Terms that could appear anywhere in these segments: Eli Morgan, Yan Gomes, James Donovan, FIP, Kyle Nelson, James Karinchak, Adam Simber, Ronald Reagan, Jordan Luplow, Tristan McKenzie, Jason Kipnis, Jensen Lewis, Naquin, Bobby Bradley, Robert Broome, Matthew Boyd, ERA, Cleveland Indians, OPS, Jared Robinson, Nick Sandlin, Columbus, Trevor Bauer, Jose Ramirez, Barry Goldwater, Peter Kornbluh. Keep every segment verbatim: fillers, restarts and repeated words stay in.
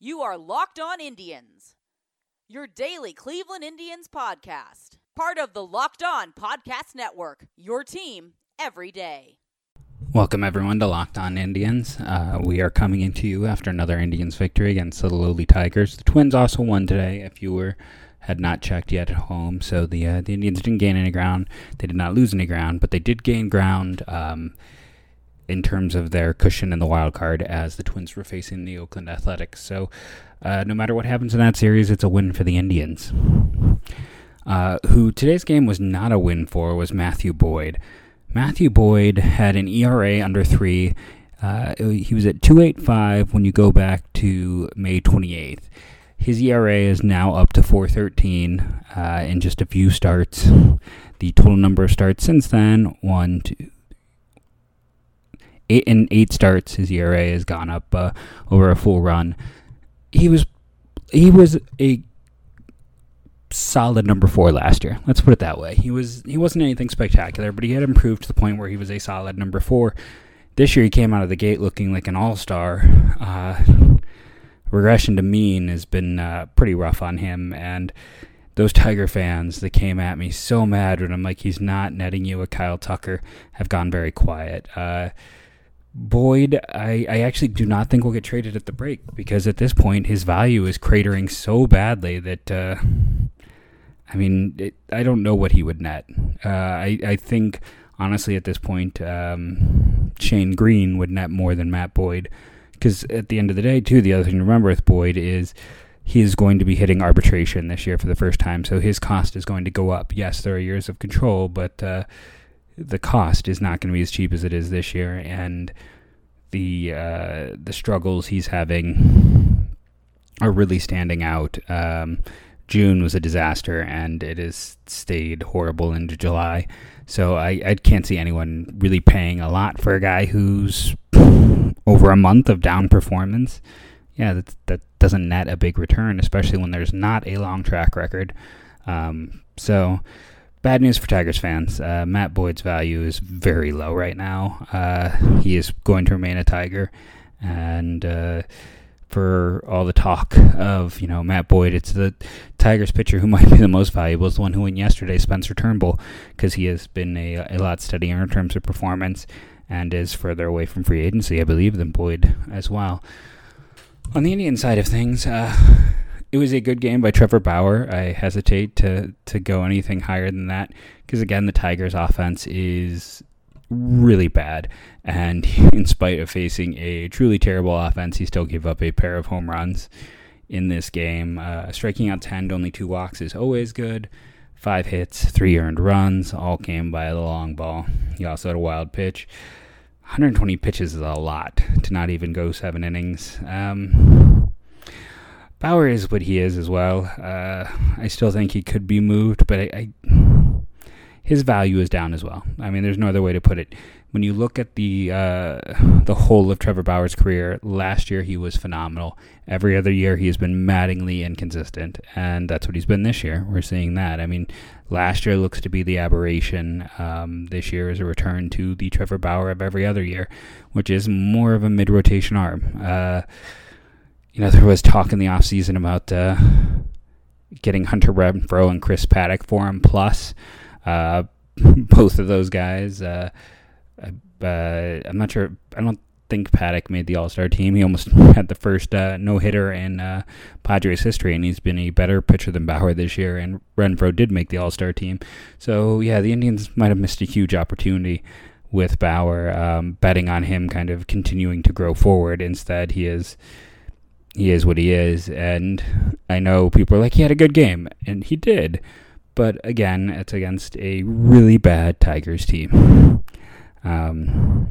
You are Locked On Indians, your daily Cleveland Indians podcast. Part of the Locked On Podcast Network, your team every day. Welcome, everyone, to Locked On Indians. Uh, we are coming into you after another Indians victory against the lowly Tigers. The Twins also won today, if you were had not checked yet at home. So the, uh, the Indians didn't gain any ground. They did not lose any ground, but they did gain ground um, in terms of their cushion in the wild card as the Twins were facing the Oakland Athletics. So uh, no matter what happens in that series, it's a win for the Indians. Uh, who today's game was not a win for was Matthew Boyd. Matthew Boyd had an E R A under three. Uh, he was at two eighty-five when you go back to May twenty-eighth. His E R A is now up to four thirteen uh, in just a few starts. The total number of starts since then, one, two, eight, in eight starts, his E R A has gone up uh, over a full run. He was he was a solid number four last year. Let's put it that way. He was he wasn't anything spectacular, but he had improved to the point where he was a solid number four. This year, he came out of the gate looking like an all-star. Uh, regression to mean has been uh, pretty rough on him, and those Tiger fans that came at me so mad when I'm like, he's not netting you a Kyle Tucker, have gone very quiet. Uh, Boyd, I, I actually do not think will get traded at the break, because at this point his value is cratering so badly that, uh, I mean, it, I don't know what he would net. Uh, I, I think, honestly, at this point, um, Shane Green would net more than Matt Boyd. Because at the end of the day, too, the other thing to remember with Boyd is he is going to be hitting arbitration this year for the first time, so his cost is going to go up. Yes, there are years of control, but uh, the cost is not going to be as cheap as it is this year, and the uh, the struggles he's having are really standing out. Um, June was a disaster, and it has stayed horrible into July, so I, I can't see anyone really paying a lot for a guy who's over a month of down performance. Yeah, that that doesn't net a big return, especially when there's not a long track record. Um, so, bad news for Tigers fans. Uh, Matt Boyd's value is very low right now. Uh, he is going to remain a Tiger, and uh, for all the talk of, you know, Matt Boyd, it's the Tigers pitcher who might be the most valuable is the one who won yesterday, Spencer Turnbull, because he has been a, a lot steadier in terms of performance, and is further away from free agency, I believe, than Boyd as well. On the Indian side of things, uh, it was a good game by Trevor Bauer. I hesitate to, to go anything higher than that, because, again, the Tigers' offense is really bad, and in spite of facing a truly terrible offense, he still gave up a pair of home runs in this game. Uh, striking out ten to only two walks is always good. Five hits, three earned runs, all came by the long ball. He also had a wild pitch. one hundred twenty pitches is a lot to not even go seven innings. Um, Bauer is what he is as well. Uh, I still think he could be moved, but I, I, his value is down as well. I mean, there's no other way to put it. When you look at the uh, the whole of Trevor Bauer's career, last year he was phenomenal. Every other year he has been maddeningly inconsistent, and that's what he's been this year. We're seeing that. I mean, last year looks to be the aberration. Um, this year is a return to the Trevor Bauer of every other year, which is more of a mid-rotation arm. Uh, you know, there was talk in the offseason about uh, getting Hunter Renfroe and Chris Paddock for him, plus uh, both of those guys. Uh, Uh, I'm not sure. I don't think Paddock made the All-Star team. He almost had the first uh, no-hitter in uh, Padres history, and he's been a better pitcher than Bauer this year, and Renfroe did make the All-Star team. So, yeah, the Indians might have missed a huge opportunity with Bauer, um, betting on him kind of continuing to grow forward. Instead, he is he is what he is, and I know people are like, he had a good game, and he did. But, again, it's against a really bad Tigers team. Um,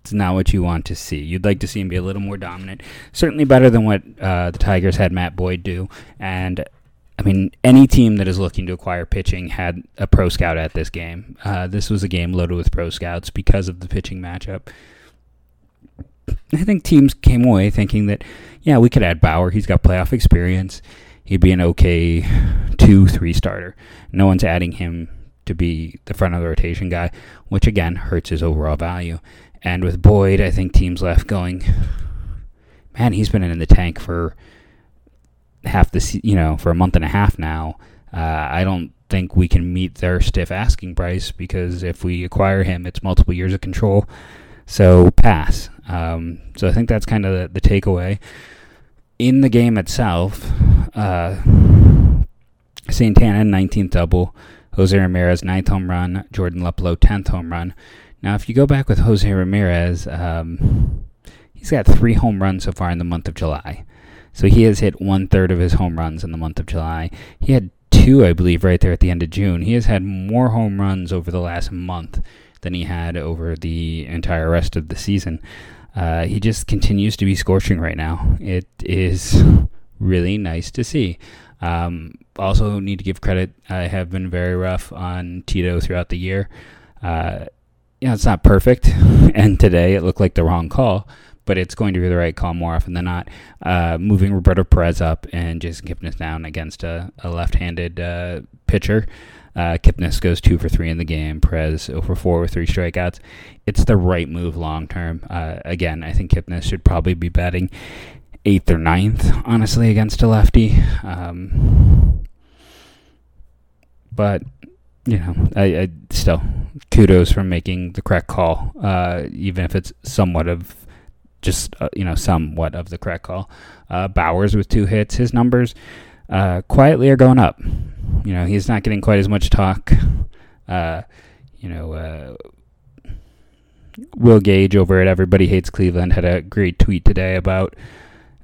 it's not what you want to see. You'd like to see him be a little more dominant. Certainly better than what uh, the Tigers had Matt Boyd do. And, I mean, any team that is looking to acquire pitching had a pro scout at this game. Uh, this was a game loaded with pro scouts because of the pitching matchup. I think teams came away thinking that, yeah, we could add Bauer. He's got playoff experience. He'd be an okay two, three starter. No one's adding him to be the front of the rotation guy, which again hurts his overall value. And with Boyd, I think teams left going, man, he's been in the tank for half the, you know, for a month and a half now. Uh, I don't think we can meet their stiff asking price because if we acquire him, it's multiple years of control. So pass. Um, so I think that's kind of the, the takeaway. In the game itself, uh, Santana, nineteenth double, Jose Ramirez, ninth home run, Jordan Luplow, tenth home run. Now, if you go back with Jose Ramirez, um, he's got three home runs so far in the month of July. So he has hit one-third of his home runs in the month of July. He had two, I believe, right there at the end of June. He has had more home runs over the last month than he had over the entire rest of the season. Uh, he just continues to be scorching right now. It is really nice to see. Um, also need to give credit. I have been very rough on Tito throughout the year. Uh, you know, it's not perfect, and today it looked like the wrong call, but it's going to be the right call more often than not. Uh, moving Roberto Perez up and Jason Kipnis down against a, a left-handed uh, pitcher. Uh, Kipnis goes two for three in the game. Perez zero for four with three strikeouts. It's the right move long term. Uh, again, I think Kipnis should probably be batting eighth or ninth, honestly, against a lefty. Um, but you know, I, I still kudos for making the correct call, uh, even if it's somewhat of just uh, you know somewhat of the correct call. Uh, Bowers with two hits. His numbers uh, quietly are going up. You know, he's not getting quite as much talk. Uh, you know, uh, Will Gage over at Everybody Hates Cleveland had a great tweet today about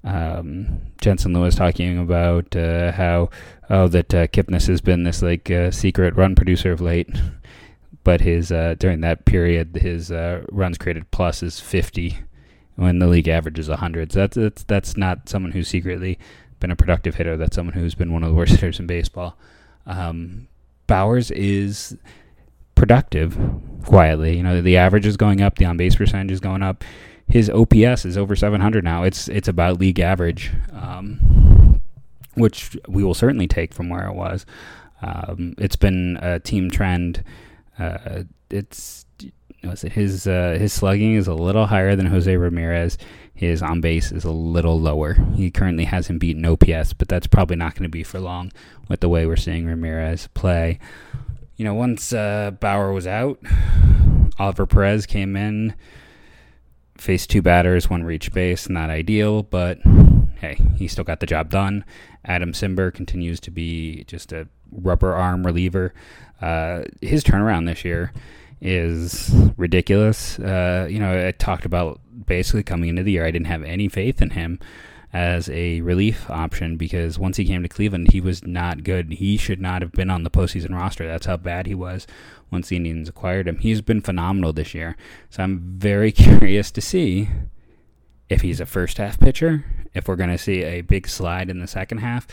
um, Jensen Lewis talking about uh, how, oh, that uh, Kipnis has been this, like, uh, secret run producer of late. But his uh, during that period, his uh, runs created plus is fifty when the league average is one hundred. So that's, that's, that's not someone who's secretly been a productive hitter. That's someone who's been one of the worst hitters in baseball. Um, Bowers is productive quietly. You know, the average is going up. The on-base percentage is going up. His O P S is over seven hundred now. It's it's about league average, um, which we will certainly take from where it was. Um, it's been a team trend. Uh, it's was it his uh, his slugging is a little higher than Jose Ramirez. His on-base is a little lower. He currently hasn't beaten O P S, but that's probably not going to be for long with the way we're seeing Ramirez play. You know, once uh, Bauer was out, Oliver Perez came in, faced two batters, one reached base. Not ideal, but hey, he still got the job done. Adam Simber continues to be just a rubber arm reliever. Uh, his turnaround this year is ridiculous. Uh, you know, I talked about basically coming into the year, I didn't have any faith in him as a relief option because once he came to Cleveland, he was not good. He should not have been on the postseason roster. That's how bad he was once the Indians acquired him. He's been phenomenal this year. So I'm very curious to see if he's a first-half pitcher, if we're going to see a big slide in the second half.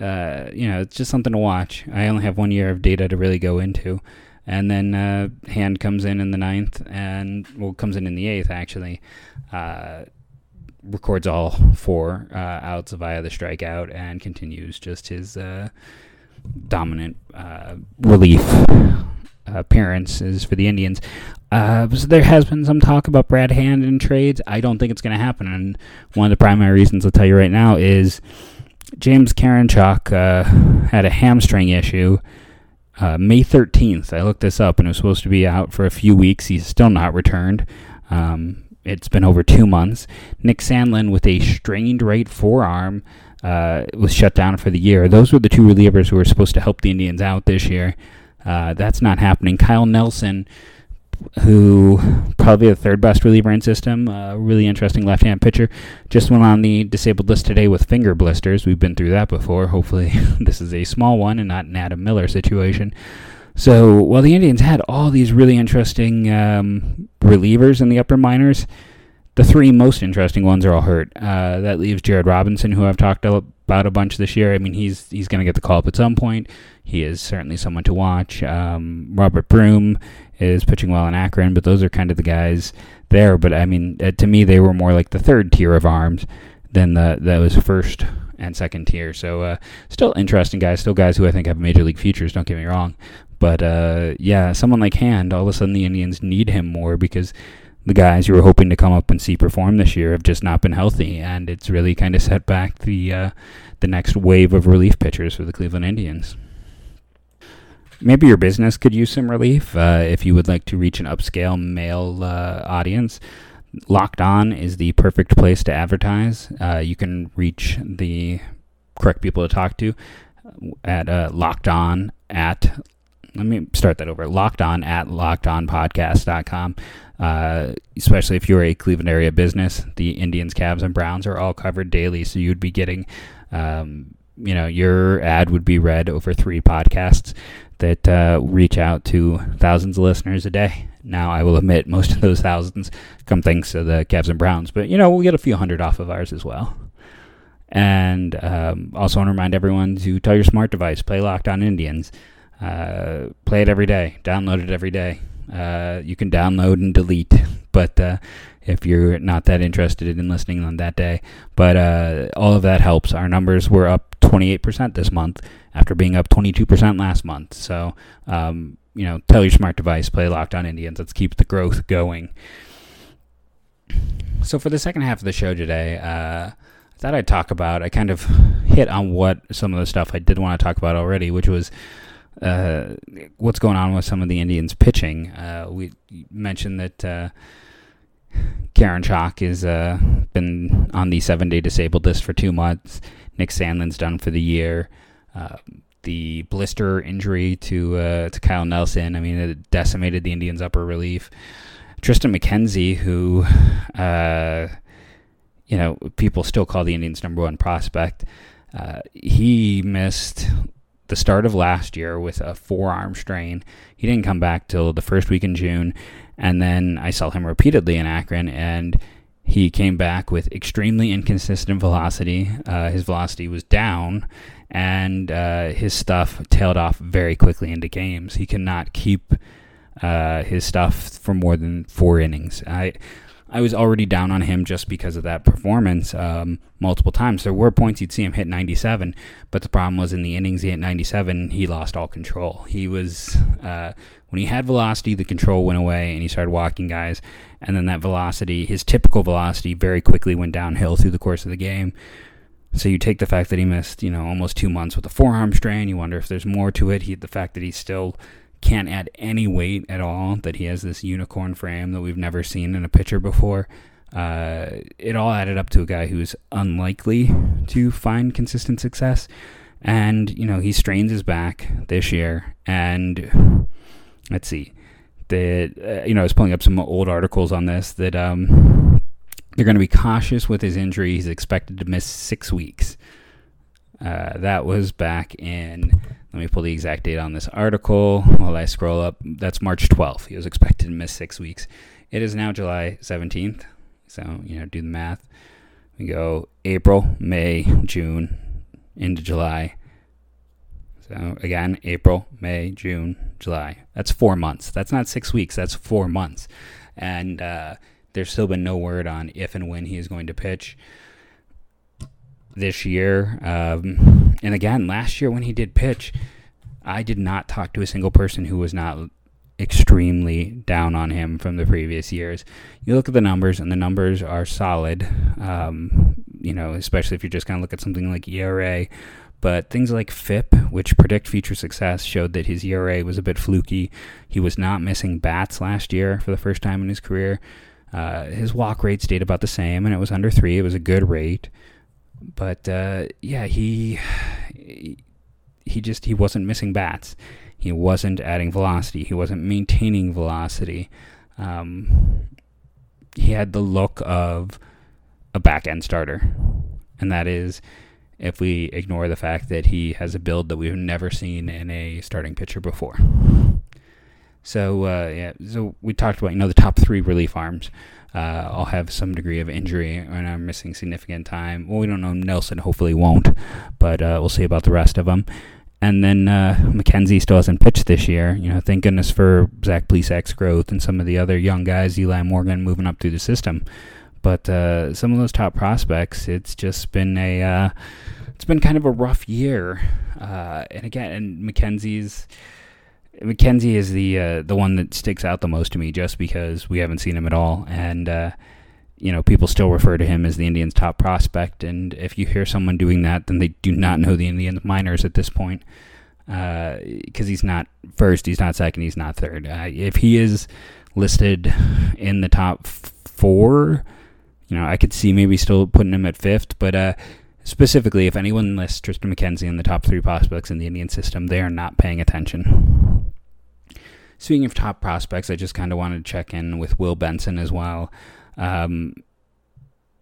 Uh, you know, it's just something to watch. I only have one year of data to really go into. And then uh, Hand comes in in the ninth, and well, comes in in the eighth actually. Uh, records all four uh, outs via the strikeout, and continues just his uh, dominant uh, relief appearances for the Indians. Uh, so there has been some talk about Brad Hand in trades. I don't think it's going to happen, and one of the primary reasons I'll tell you right now is James Karinchak uh, had a hamstring issue. Uh, May thirteenth, I looked this up, and it was supposed to be out for a few weeks. He's still not returned. Um, it's been over two months. Nick Sandlin with a strained right forearm uh, was shut down for the year. Those were the two relievers who were supposed to help the Indians out this year. Uh, that's not happening. Kyle Nelson, who probably the third best reliever in system, a uh, really interesting left-hand pitcher, just went on the disabled list today with finger blisters. We've been through that before. Hopefully this is a small one and not an Adam Miller situation. So while well, the Indians had all these really interesting um, relievers in the upper minors, the three most interesting ones are all hurt. Uh, that leaves Jared Robinson, who I've talked about a bunch this year. I mean, he's he's going to get the call up at some point. He is certainly someone to watch. Um, Robert Broome is pitching well in Akron, but those are kind of the guys there. But, I mean, uh, to me, they were more like the third tier of arms than the those first and second tier. So uh, still interesting guys, still guys who I think have major league futures, don't get me wrong. But, uh, yeah, someone like Hand, all of a sudden the Indians need him more because the guys you were hoping to come up and see perform this year have just not been healthy, and it's really kind of set back the uh, the next wave of relief pitchers for the Cleveland Indians. Maybe your business could use some relief uh, if you would like to reach an upscale male uh, audience. Locked On is the perfect place to advertise. Uh, you can reach the correct people to talk to at uh, Locked On at. Let me start that over. Locked On at locked on podcast dot com. Uh, especially if you're a Cleveland area business, the Indians, Cavs, and Browns are all covered daily, so you'd be getting, um, you know, your ad would be read over three podcasts that uh, reach out to thousands of listeners a day. Now, I will admit, most of those thousands come thanks to the Cavs and Browns, but, you know, we'll get a few hundred off of ours as well. And um, also want to remind everyone to tell your smart device, play Locked On Indians. Uh, play it every day. Download it every day. Uh, you can download and delete, but uh, if you're not that interested in listening on that day. But uh, all of that helps. Our numbers were up twenty-eight percent this month after being up twenty-two percent last month. So, um, you know, tell your smart device, play Locked On Indians. Let's keep the growth going. So for the second half of the show today, uh, I thought I'd talk about, I kind of hit on what some of the stuff I did want to talk about already, which was Uh, what's going on with some of the Indians pitching. Uh, we mentioned that uh, Karinchak has uh, been on the seven-day disabled list for two months. Nick Sandlin's done for the year. Uh, the blister injury to uh, to Kyle Nelson, I mean, it decimated the Indians' upper relief. Tristan McKenzie, who, uh, you know, people still call the Indians' number one prospect, uh, he missed the start of last year with a forearm strain. He didn't come back till the first week in June, and then I saw him repeatedly in Akron, and he came back with extremely inconsistent velocity. Uh, his velocity was down, and uh, his stuff tailed off very quickly into games. He cannot keep uh, his stuff for more than four innings. I I was already down on him just because of that performance um, multiple times. There were points you'd see him hit ninety-seven, but the problem was in the innings he hit ninety-seven, he lost all control. He was, uh, when he had velocity, the control went away and he started walking guys. And then that velocity, his typical velocity, very quickly went downhill through the course of the game. So you take the fact that he missed, you know, almost two months with a forearm strain. You wonder if there's more to it. He, the fact that he still can't add any weight at all, that he has this unicorn frame that we've never seen in a pitcher before. Uh, it all added up to a guy who's unlikely to find consistent success. And, you know, he strains his back this year. And let's see, that uh, you know, I was pulling up some old articles on this that um, they're going to be cautious with his injury. He's expected to miss six weeks. Uh, that was back in... Let me pull the exact date on this article while I scroll up. That's March twelfth. He was expected to miss six weeks. It is now July seventeenth. So, you know, do the math. We go April, May, June, into July. So, again, April, May, June, July. That's four months. That's not six weeks. That's four months. And uh, there's still been no word on if and when he is going to pitch this year. Um, and again, last year when he did pitch, I did not talk to a single person who was not extremely down on him from the previous years. You look at the numbers, and the numbers are solid, um, you know, especially if you're just going to look at something like E R A. But things like F I P, which predict future success, showed that his E R A was a bit fluky. He was not missing bats last year for the first time in his career. Uh, his walk rate stayed about the same, and it was under three. It was a good rate. But, uh, yeah, he, he just, he wasn't missing bats. He wasn't adding velocity. He wasn't maintaining velocity. Um, he had the look of a back-end starter. And that is, if we ignore the fact that he has a build that we've never seen in a starting pitcher before. So, uh, yeah, so we talked about, you know, the top three relief arms. Uh, I'll have some degree of injury, and I'm missing significant time. Well, we don't know. Nelson hopefully won't, but uh, we'll see about the rest of them. And then uh, McKenzie still hasn't pitched this year. You know, thank goodness for Zach Plesac's growth and some of the other young guys, Eli Morgan, moving up through the system. But uh, some of those top prospects, it's just been a, uh, it's been kind of a rough year. Uh, and again, and McKenzie's McKenzie is the uh, the one that sticks out the most to me, just because we haven't seen him at all, and uh, you know, people still refer to him as the Indians' top prospect. And if you hear someone doing that, then they do not know the Indians minors at this point, because uh, he's not first, he's not second, he's not third. Uh, if he is listed in the top four, you know, I could see maybe still putting him at fifth, but. Uh, Specifically, if anyone lists Tristan McKenzie in the top three prospects in the Indian system, they are not paying attention. Speaking of top prospects, I just kind of wanted to check in with Will Benson as well. Um,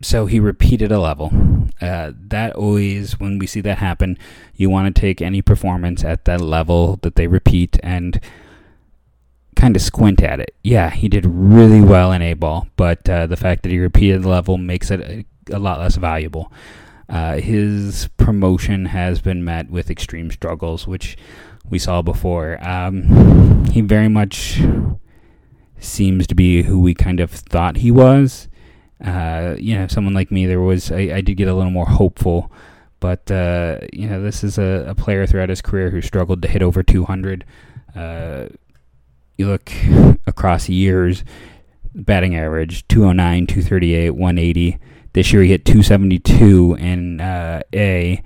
so he repeated a level. Uh, that always, when we see that happen, you want to take any performance at that level that they repeat and kind of squint at it. Yeah, he did really well in A-ball, but uh, the fact that he repeated the level makes it a, a lot less valuable. Uh, his promotion has been met with extreme struggles, which we saw before. Um, he very much seems to be who we kind of thought he was. Uh, you know, someone like me, there was, I, I did get a little more hopeful, but, uh, you know, this is a, a player throughout his career who struggled to hit over two hundred. Uh, you look across years, batting average, two oh nine, two thirty-eight, one eighty. This year he hit two seventy-two in uh, A,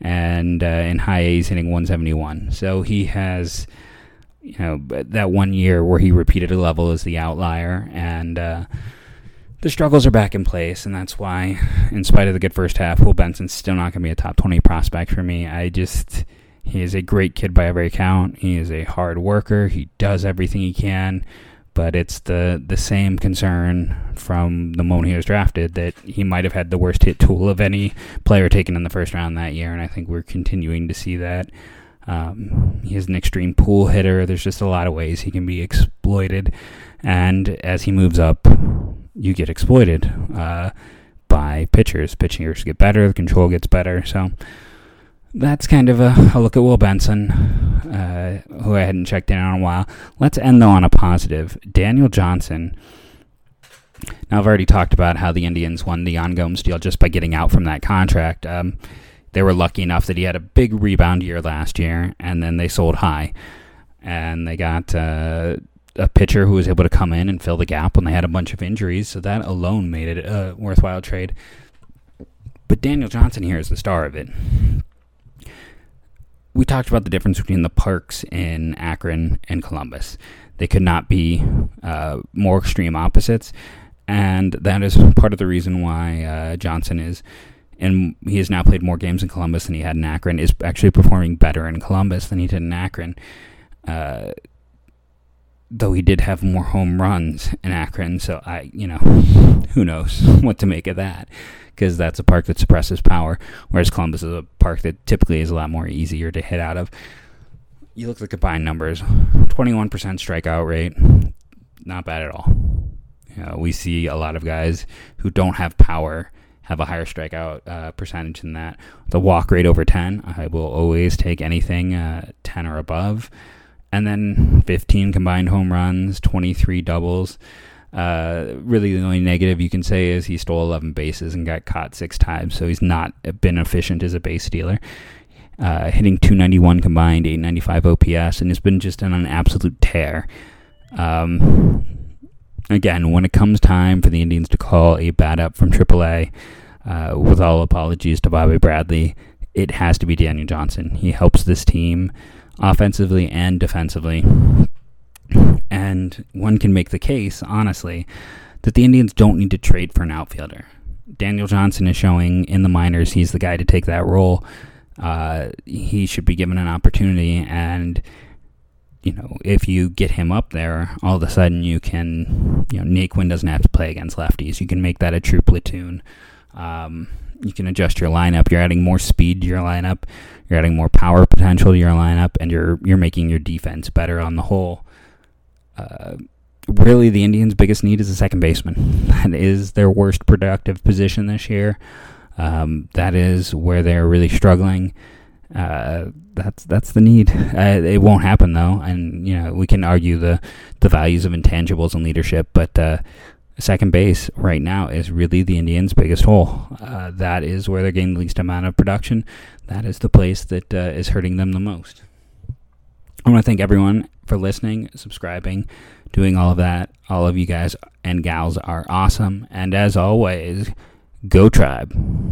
and uh, in high A he's hitting one seventy-one. So he has, you know, that one year where he repeated a level as the outlier, and uh, the struggles are back in place, and that's why, in spite of the good first half, Will Benson's still not going to be a top twenty prospect for me. I just, he is a great kid by every count. He is a hard worker. He does everything he can. But it's the, the same concern from the moment he was drafted, that he might have had the worst hit tool of any player taken in the first round that year, and I think we're continuing to see that. Um, he is an extreme pull hitter. There's just a lot of ways he can be exploited, and as he moves up, you get exploited uh, by pitchers. Pitchers get better, the control gets better, so... That's kind of a, a look at Will Benson, uh, who I hadn't checked in on a while. Let's end, though, on a positive. Daniel Johnson. Now, I've already talked about how the Indians won the Yan Gomes deal just by getting out from that contract. Um, they were lucky enough that he had a big rebound year last year, and then they sold high. And they got uh, a pitcher who was able to come in and fill the gap when they had a bunch of injuries, so that alone made it a worthwhile trade. But Daniel Johnson here is the star of it. We talked about the difference between the parks in Akron and Columbus. They could not be uh, more extreme opposites, and that is part of the reason why uh, Johnson is, and he has now played more games in Columbus than he had in Akron, is actually performing better in Columbus than he did in Akron, uh, though he did have more home runs in Akron, so I, you know, who knows what to make of that. Because that's a park that suppresses power, whereas Columbus is a park that typically is a lot more easier to hit out of. You look at the combined numbers, twenty-one percent strikeout rate, not bad at all. You know, we see a lot of guys who don't have power have a higher strikeout uh, percentage than that. The walk rate over ten, I will always take anything uh, ten or above. And then fifteen combined home runs, twenty-three doubles. Uh, really the only negative you can say is he stole eleven bases and got caught six times, so he's not been efficient as a base stealer. Uh, hitting two ninety-one combined, eight ninety-five O P S, and has been just on an absolute tear. Um, again, when it comes time for the Indians to call a bat up from triple A, uh, with all apologies to Bobby Bradley, it has to be Daniel Johnson. He helps this team offensively and defensively. And one can make the case, honestly, that the Indians don't need to trade for an outfielder. Daniel Johnson is showing in the minors he's the guy to take that role. Uh, he should be given an opportunity, and you know, if you get him up there, all of a sudden you can, you know, Naquin doesn't have to play against lefties. You can make that a true platoon. Um, you can adjust your lineup. You're adding more speed to your lineup. You're adding more power potential to your lineup, and you're you're making your defense better on the whole. Uh, really, the Indians' biggest need is a second baseman. That is their worst productive position this year. Um, that is where they're really struggling. Uh, that's that's the need. Uh, it won't happen though, and you know, we can argue the the values of intangibles and leadership, but uh, second base right now is really the Indians' biggest hole. Uh, that is where they're getting the least amount of production. That is the place that uh, is hurting them the most. I want to thank everyone for listening, subscribing, doing all of that. All of you guys and gals are awesome. And as always, go Tribe.